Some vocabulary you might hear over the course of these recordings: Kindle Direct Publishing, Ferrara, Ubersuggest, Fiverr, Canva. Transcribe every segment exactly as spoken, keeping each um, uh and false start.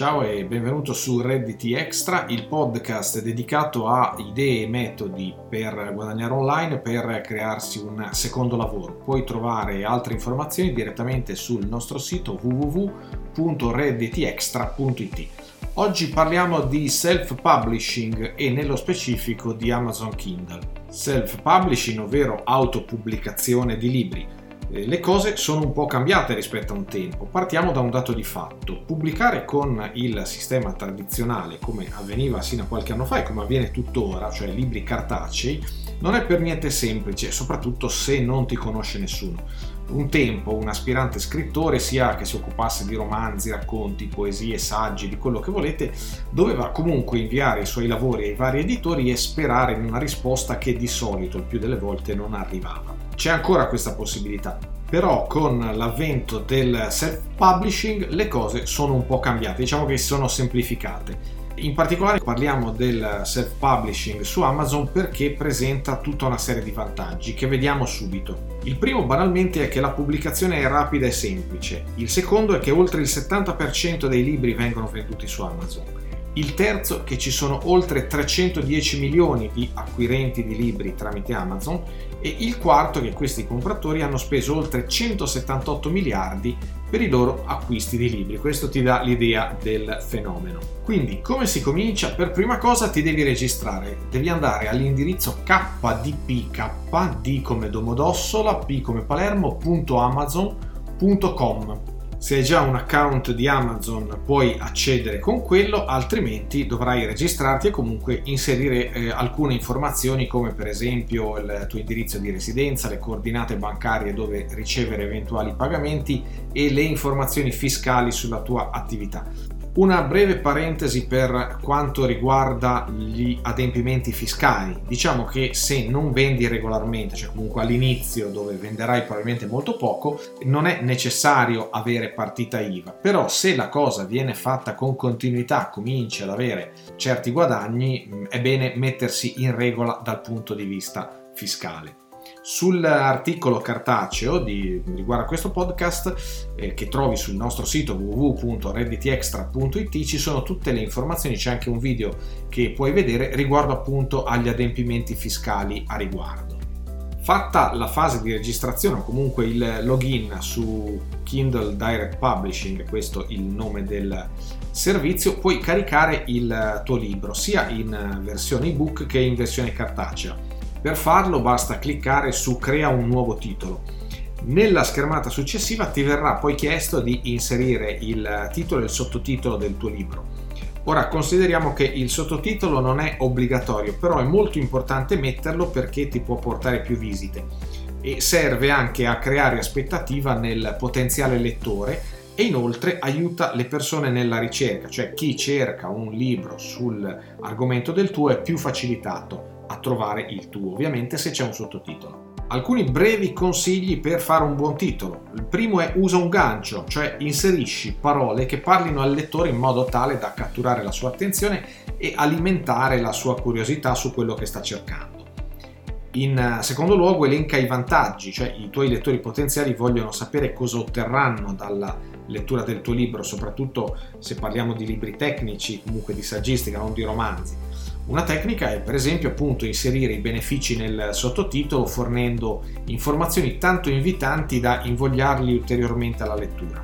Ciao e benvenuto su Redditi Extra, il podcast dedicato a idee e metodi per guadagnare online, per crearsi un secondo lavoro. Puoi trovare altre informazioni direttamente sul nostro sito w w w punto redditi extra punto i t. Oggi parliamo di self-publishing e nello specifico di Amazon Kindle. Self-publishing, ovvero autopubblicazione di libri. Le cose sono un po' cambiate rispetto a un tempo. Partiamo da un dato di fatto: pubblicare con il sistema tradizionale, come avveniva sino a qualche anno fa e come avviene tuttora, cioè libri cartacei, non è per niente semplice, soprattutto se non ti conosce nessuno. Un tempo un aspirante scrittore, sia che si occupasse di romanzi, racconti, poesie, saggi, di quello che volete, doveva comunque inviare i suoi lavori ai vari editori e sperare in una risposta che di solito, il più delle volte, non arrivava. C'è ancora questa possibilità, però con l'avvento del self-publishing le cose sono un po' cambiate, diciamo che si sono semplificate. In particolare parliamo del self-publishing su Amazon perché presenta tutta una serie di vantaggi che vediamo subito. Il primo banalmente è che la pubblicazione è rapida e semplice. Il secondo è che oltre il settanta per cento dei libri vengono venduti su Amazon. Il terzo è che ci sono oltre trecentodieci milioni di acquirenti di libri tramite Amazon. E il quarto è che questi compratori hanno speso oltre centosettantotto miliardi per i loro acquisti di libri. Questo ti dà l'idea del fenomeno. Quindi, come si comincia? Per prima cosa ti devi registrare, devi andare all'indirizzo k d p k, D come Domodossola, P come Palermo.amazon punto com. Se hai già un account di Amazon puoi accedere con quello, altrimenti dovrai registrarti e comunque inserire eh, alcune informazioni, come per esempio il tuo indirizzo di residenza, le coordinate bancarie dove ricevere eventuali pagamenti e le informazioni fiscali sulla tua attività. Una breve parentesi per quanto riguarda gli adempimenti fiscali. Diciamo che se non vendi regolarmente, cioè comunque all'inizio dove venderai probabilmente molto poco, non è necessario avere partita I V A. Però se la cosa viene fatta con continuità, cominci ad avere certi guadagni, è bene mettersi in regola dal punto di vista fiscale. Sull'articolo cartaceo di, riguardo a questo podcast eh, che trovi sul nostro sito w w w punto redditi extra punto i t, ci sono tutte le informazioni, c'è anche un video che puoi vedere riguardo appunto agli adempimenti fiscali a riguardo. Fatta la fase di registrazione o comunque il login su Kindle Direct Publishing, questo è il nome del servizio, puoi caricare il tuo libro sia in versione ebook che in versione cartacea. Per farlo basta cliccare su Crea un nuovo titolo. Nella schermata successiva ti verrà poi chiesto di inserire il titolo e il sottotitolo del tuo libro. Ora consideriamo che il sottotitolo non è obbligatorio, però è molto importante metterlo perché ti può portare più visite e serve anche a creare aspettativa nel potenziale lettore. E inoltre aiuta le persone nella ricerca, cioè chi cerca un libro sull'argomento del tuo è più facilitato a trovare il tuo, ovviamente se c'è un sottotitolo. Alcuni brevi consigli per fare un buon titolo. Il primo è: usa un gancio, cioè inserisci parole che parlino al lettore in modo tale da catturare la sua attenzione e alimentare la sua curiosità su quello che sta cercando. In secondo luogo, elenca i vantaggi, cioè i tuoi lettori potenziali vogliono sapere cosa otterranno dalla lettura del tuo libro, soprattutto se parliamo di libri tecnici, comunque di saggistica, non di romanzi. Una tecnica è per esempio appunto inserire i benefici nel sottotitolo fornendo informazioni tanto invitanti da invogliarli ulteriormente alla lettura.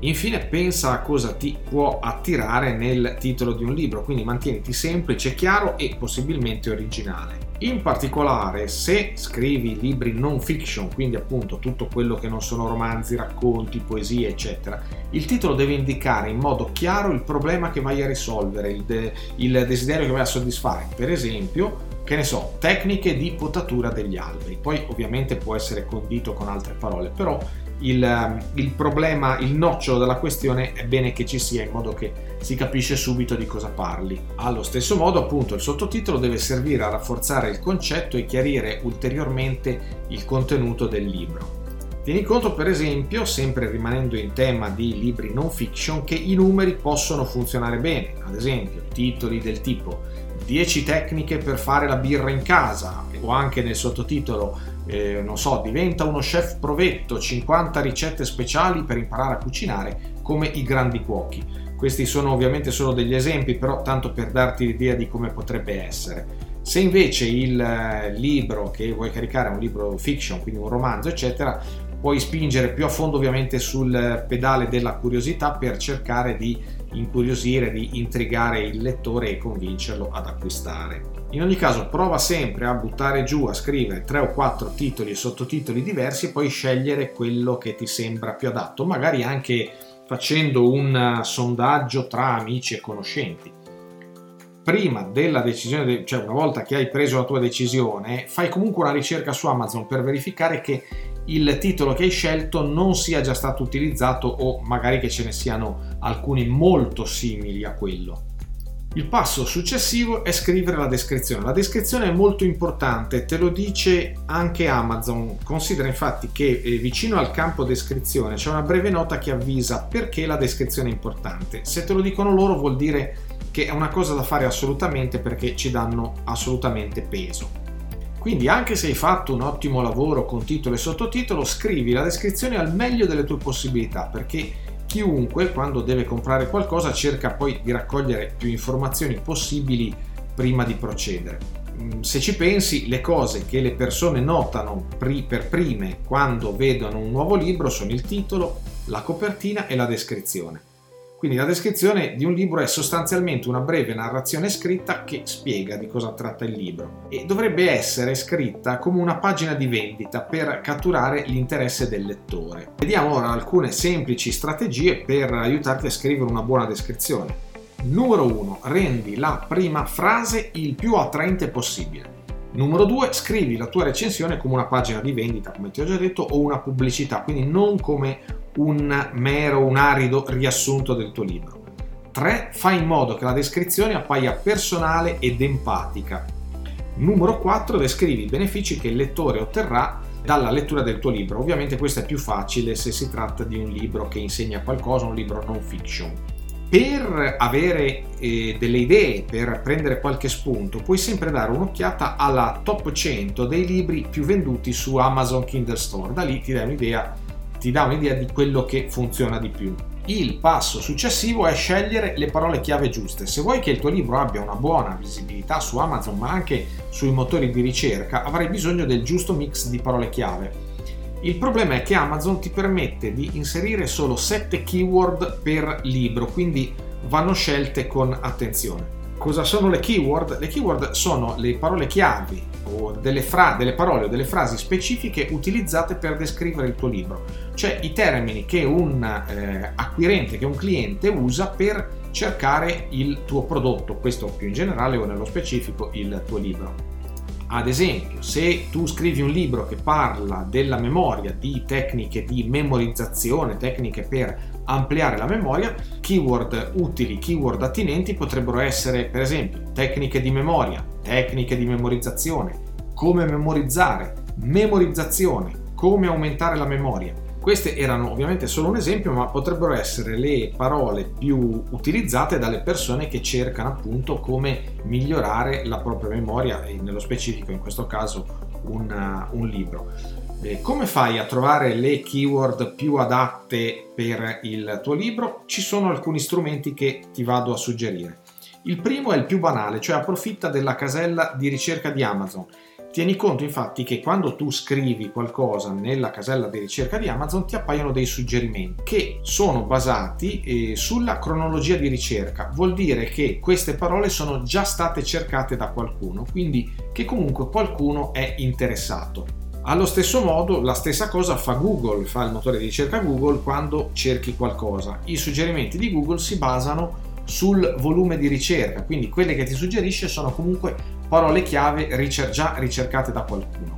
Infine, pensa a cosa ti può attirare nel titolo di un libro, quindi mantieniti semplice, chiaro e possibilmente originale. In particolare, se scrivi libri non fiction, quindi appunto tutto quello che non sono romanzi, racconti, poesie, eccetera, il titolo deve indicare in modo chiaro il problema che vai a risolvere, il, de- il desiderio che vai a soddisfare. Per esempio, che ne so, tecniche di potatura degli alberi. Poi ovviamente può essere condito con altre parole, però il, il problema, il nocciolo della questione è bene che ci sia, in modo che si capisce subito di cosa parli. Allo stesso modo, appunto, il sottotitolo deve servire a rafforzare il concetto e chiarire ulteriormente il contenuto del libro. Tieni conto, per esempio, sempre rimanendo in tema di libri non fiction, che i numeri possono funzionare bene, ad esempio titoli del tipo dieci tecniche per fare la birra in casa, o anche nel sottotitolo, eh, non so, diventa uno chef provetto, cinquanta ricette speciali per imparare a cucinare come i grandi cuochi. Questi sono ovviamente solo degli esempi, però tanto per darti l'idea di come potrebbe essere. Se invece il libro che vuoi caricare è un libro fiction, quindi un romanzo, eccetera, puoi spingere più a fondo ovviamente sul pedale della curiosità per cercare di incuriosire, di intrigare il lettore e convincerlo ad acquistare. In ogni caso prova sempre a buttare giù, a scrivere tre o quattro titoli e sottotitoli diversi e poi scegliere quello che ti sembra più adatto, magari anche facendo un sondaggio tra amici e conoscenti. Prima della decisione, cioè una volta che hai preso la tua decisione, fai comunque una ricerca su Amazon per verificare che il titolo che hai scelto non sia già stato utilizzato o magari che ce ne siano alcuni molto simili a quello. Il passo successivo è scrivere la descrizione. La descrizione è molto importante, te lo dice anche Amazon. Considera infatti che vicino al campo descrizione c'è una breve nota che avvisa perché la descrizione è importante. Se te lo dicono loro vuol dire che è una cosa da fare assolutamente, perché ci danno assolutamente peso. Quindi anche se hai fatto un ottimo lavoro con titolo e sottotitolo, scrivi la descrizione al meglio delle tue possibilità, perché chiunque quando deve comprare qualcosa cerca poi di raccogliere più informazioni possibili prima di procedere. Se ci pensi, le cose che le persone notano per prime quando vedono un nuovo libro sono il titolo, la copertina e la descrizione. Quindi la descrizione di un libro è sostanzialmente una breve narrazione scritta che spiega di cosa tratta il libro e dovrebbe essere scritta come una pagina di vendita per catturare l'interesse del lettore. Vediamo ora alcune semplici strategie per aiutarti a scrivere una buona descrizione. Numero uno. Rendi la prima frase il più attraente possibile. Numero due. Scrivi la tua recensione come una pagina di vendita, come ti ho già detto, o una pubblicità, quindi non come un mero, un arido riassunto del tuo libro. Tre. Fai in modo che la descrizione appaia personale ed empatica. Numero quattro. Descrivi i benefici che il lettore otterrà dalla lettura del tuo libro. Ovviamente questo è più facile se si tratta di un libro che insegna qualcosa, un libro non fiction. Per avere eh, delle idee, per prendere qualche spunto, puoi sempre dare un'occhiata alla top cento dei libri più venduti su Amazon Kindle Store. Da lì ti dai un'idea ti dà un'idea di quello che funziona di più. Il passo successivo è scegliere le parole chiave giuste. Se vuoi che il tuo libro abbia una buona visibilità su Amazon, ma anche sui motori di ricerca, avrai bisogno del giusto mix di parole chiave. Il problema è che Amazon ti permette di inserire solo sette keyword per libro, quindi vanno scelte con attenzione. Cosa sono le keyword? Le keyword sono le parole chiave o delle, fra- delle parole o delle frasi specifiche utilizzate per descrivere il tuo libro, cioè i termini che un eh, acquirente, che un cliente usa per cercare il tuo prodotto, questo più in generale o nello specifico il tuo libro. Ad esempio, se tu scrivi un libro che parla della memoria, di tecniche di memorizzazione, tecniche per ampliare la memoria, keyword utili, keyword attinenti potrebbero essere per esempio tecniche di memoria, tecniche di memorizzazione, come memorizzare, memorizzazione, come aumentare la memoria. Queste erano ovviamente solo un esempio, ma potrebbero essere le parole più utilizzate dalle persone che cercano appunto come migliorare la propria memoria e nello specifico in questo caso un, un libro. Come fai a trovare le keyword più adatte per il tuo libro? Ci sono alcuni strumenti che ti vado a suggerire. Il primo è il più banale, cioè approfitta della casella di ricerca di Amazon. Tieni conto infatti che quando tu scrivi qualcosa nella casella di ricerca di Amazon ti appaiono dei suggerimenti che sono basati sulla cronologia di ricerca. Vuol dire che queste parole sono già state cercate da qualcuno, quindi che comunque qualcuno è interessato. Allo stesso modo, la stessa cosa fa Google, fa il motore di ricerca Google quando cerchi qualcosa. I suggerimenti di Google si basano sul volume di ricerca, quindi quelle che ti suggerisce sono comunque parole chiave ricer- già ricercate da qualcuno.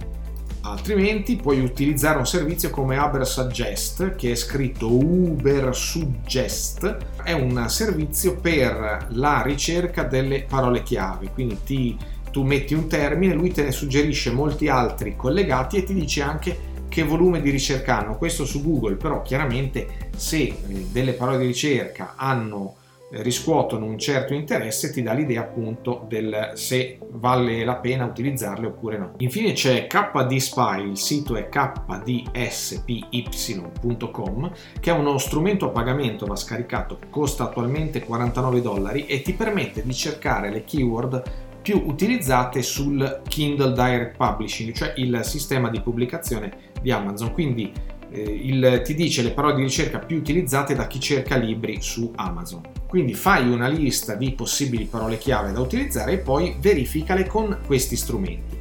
Altrimenti puoi utilizzare un servizio come Ubersuggest, che è scritto Ubersuggest, è un servizio per la ricerca delle parole chiave, quindi ti tu metti un termine, lui te ne suggerisce molti altri collegati e ti dice anche che volume di ricerca hanno. Questo su Google, però chiaramente se delle parole di ricerca hanno riscuotono un certo interesse, ti dà l'idea appunto del se vale la pena utilizzarle oppure no. Infine c'è K D Spy, il sito è k d spy punto com, che è uno strumento a pagamento, va scaricato, costa attualmente quarantanove dollari e ti permette di cercare le keyword più utilizzate sul Kindle Direct Publishing, cioè il sistema di pubblicazione di Amazon. Quindi eh, il, ti dice le parole di ricerca più utilizzate da chi cerca libri su Amazon. Quindi fai una lista di possibili parole chiave da utilizzare e poi verificale con questi strumenti.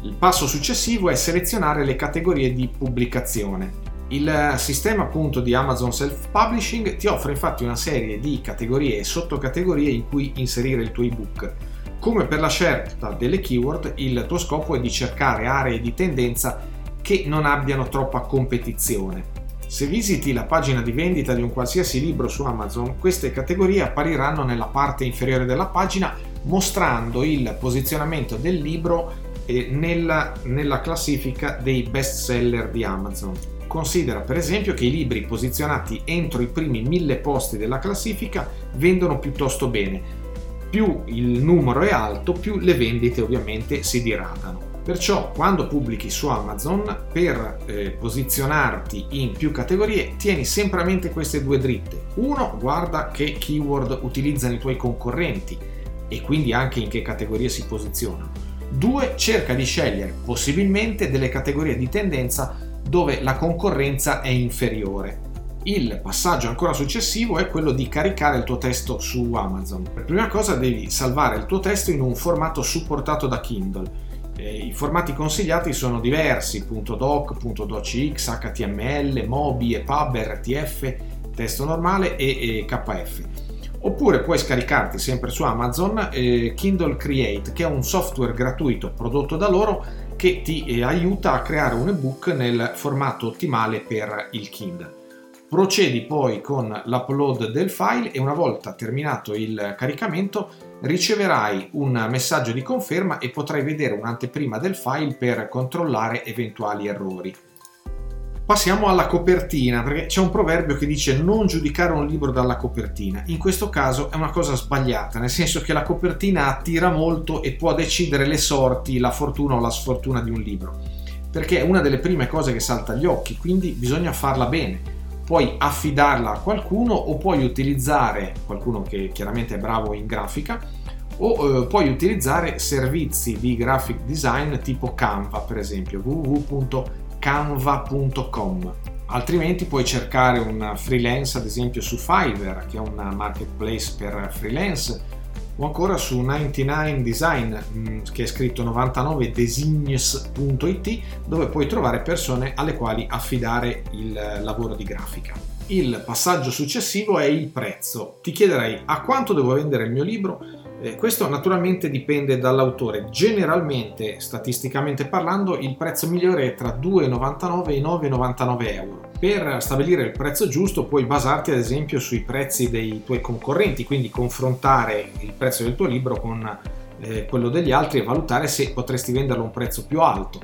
Il passo successivo è selezionare le categorie di pubblicazione. Il sistema appunto di Amazon Self-Publishing ti offre infatti una serie di categorie e sottocategorie in cui inserire il tuo ebook. Come per la scelta delle keyword, il tuo scopo è di cercare aree di tendenza che non abbiano troppa competizione. Se visiti la pagina di vendita di un qualsiasi libro su Amazon, queste categorie appariranno nella parte inferiore della pagina, mostrando il posizionamento del libro nella, nella classifica dei best seller di Amazon. Considera per esempio che i libri posizionati entro i primi mille posti della classifica vendono piuttosto bene. Più il numero è alto, più le vendite ovviamente si diradano. Perciò quando pubblichi su Amazon, per eh, posizionarti in più categorie, tieni sempre a mente queste due dritte. Uno, guarda che keyword utilizzano i tuoi concorrenti e quindi anche in che categorie si posizionano. Due, cerca di scegliere possibilmente delle categorie di tendenza dove la concorrenza è inferiore. Il passaggio ancora successivo è quello di caricare il tuo testo su Amazon. Per prima cosa devi salvare il tuo testo in un formato supportato da Kindle. I formati consigliati sono diversi: .doc, .docx, H T M L, Mobi, E P U B, R T F, testo normale e K F. Oppure puoi scaricarti sempre su Amazon Kindle Create, che è un software gratuito prodotto da loro che ti aiuta a creare un ebook nel formato ottimale per il Kindle. Procedi poi con l'upload del file e una volta terminato il caricamento riceverai un messaggio di conferma e potrai vedere un'anteprima del file per controllare eventuali errori. Passiamo alla copertina, perché c'è un proverbio che dice non giudicare un libro dalla copertina. In questo caso è una cosa sbagliata, nel senso che la copertina attira molto e può decidere le sorti, la fortuna o la sfortuna di un libro, perché è una delle prime cose che salta agli occhi, quindi bisogna farla bene. Puoi affidarla a qualcuno o puoi utilizzare qualcuno che chiaramente è bravo in grafica o eh, puoi utilizzare servizi di graphic design tipo Canva, per esempio w w w punto canva punto com. Altrimenti puoi cercare un freelance, ad esempio su Fiverr, che è una marketplace per freelance, o ancora su novantanove design, che è scritto novantanove designs punto it, dove puoi trovare persone alle quali affidare il lavoro di grafica. Il passaggio successivo è il prezzo. Ti chiederai a quanto devo vendere il mio libro? Eh, questo naturalmente dipende dall'autore. Generalmente, statisticamente parlando, il prezzo migliore è tra due virgola novantanove e nove virgola novantanove euro. Per stabilire il prezzo giusto puoi basarti ad esempio sui prezzi dei tuoi concorrenti, quindi confrontare il prezzo del tuo libro con eh, quello degli altri e valutare se potresti venderlo a un prezzo più alto.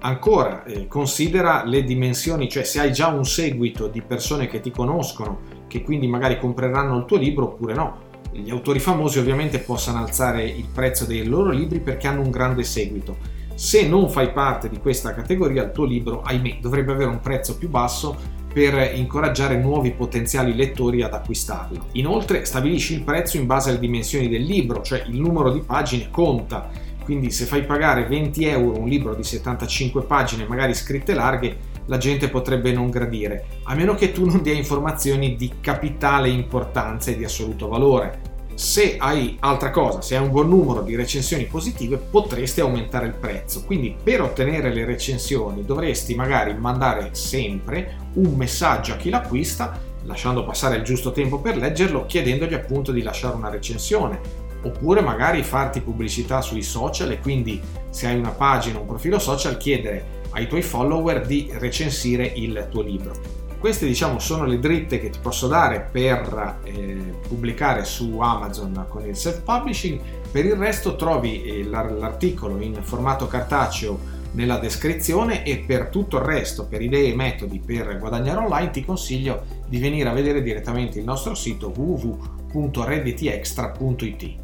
Ancora, eh, considera le dimensioni, cioè se hai già un seguito di persone che ti conoscono, che quindi magari compreranno il tuo libro oppure no. Gli autori famosi ovviamente possono alzare il prezzo dei loro libri perché hanno un grande seguito. Se non fai parte di questa categoria, il tuo libro, ahimè, dovrebbe avere un prezzo più basso per incoraggiare nuovi potenziali lettori ad acquistarlo. Inoltre, stabilisci il prezzo in base alle dimensioni del libro, cioè il numero di pagine conta. Quindi se fai pagare venti euro un libro di settantacinque pagine, magari scritte larghe, la gente potrebbe non gradire, a meno che tu non dia informazioni di capitale importanza e di assoluto valore. Se hai altra cosa, se hai un buon numero di recensioni positive, potresti aumentare il prezzo. Quindi per ottenere le recensioni dovresti magari mandare sempre un messaggio a chi l'acquista, lasciando passare il giusto tempo per leggerlo, chiedendogli appunto di lasciare una recensione. Oppure magari farti pubblicità sui social e quindi se hai una pagina o un profilo social chiedere ai tuoi follower di recensire il tuo libro. Queste diciamo sono le dritte che ti posso dare per eh, pubblicare su Amazon con il self-publishing. Per il resto trovi eh, l'articolo in formato cartaceo nella descrizione, e per tutto il resto, per idee e metodi per guadagnare online, ti consiglio di venire a vedere direttamente il nostro sito w w w punto redditiextra punto it.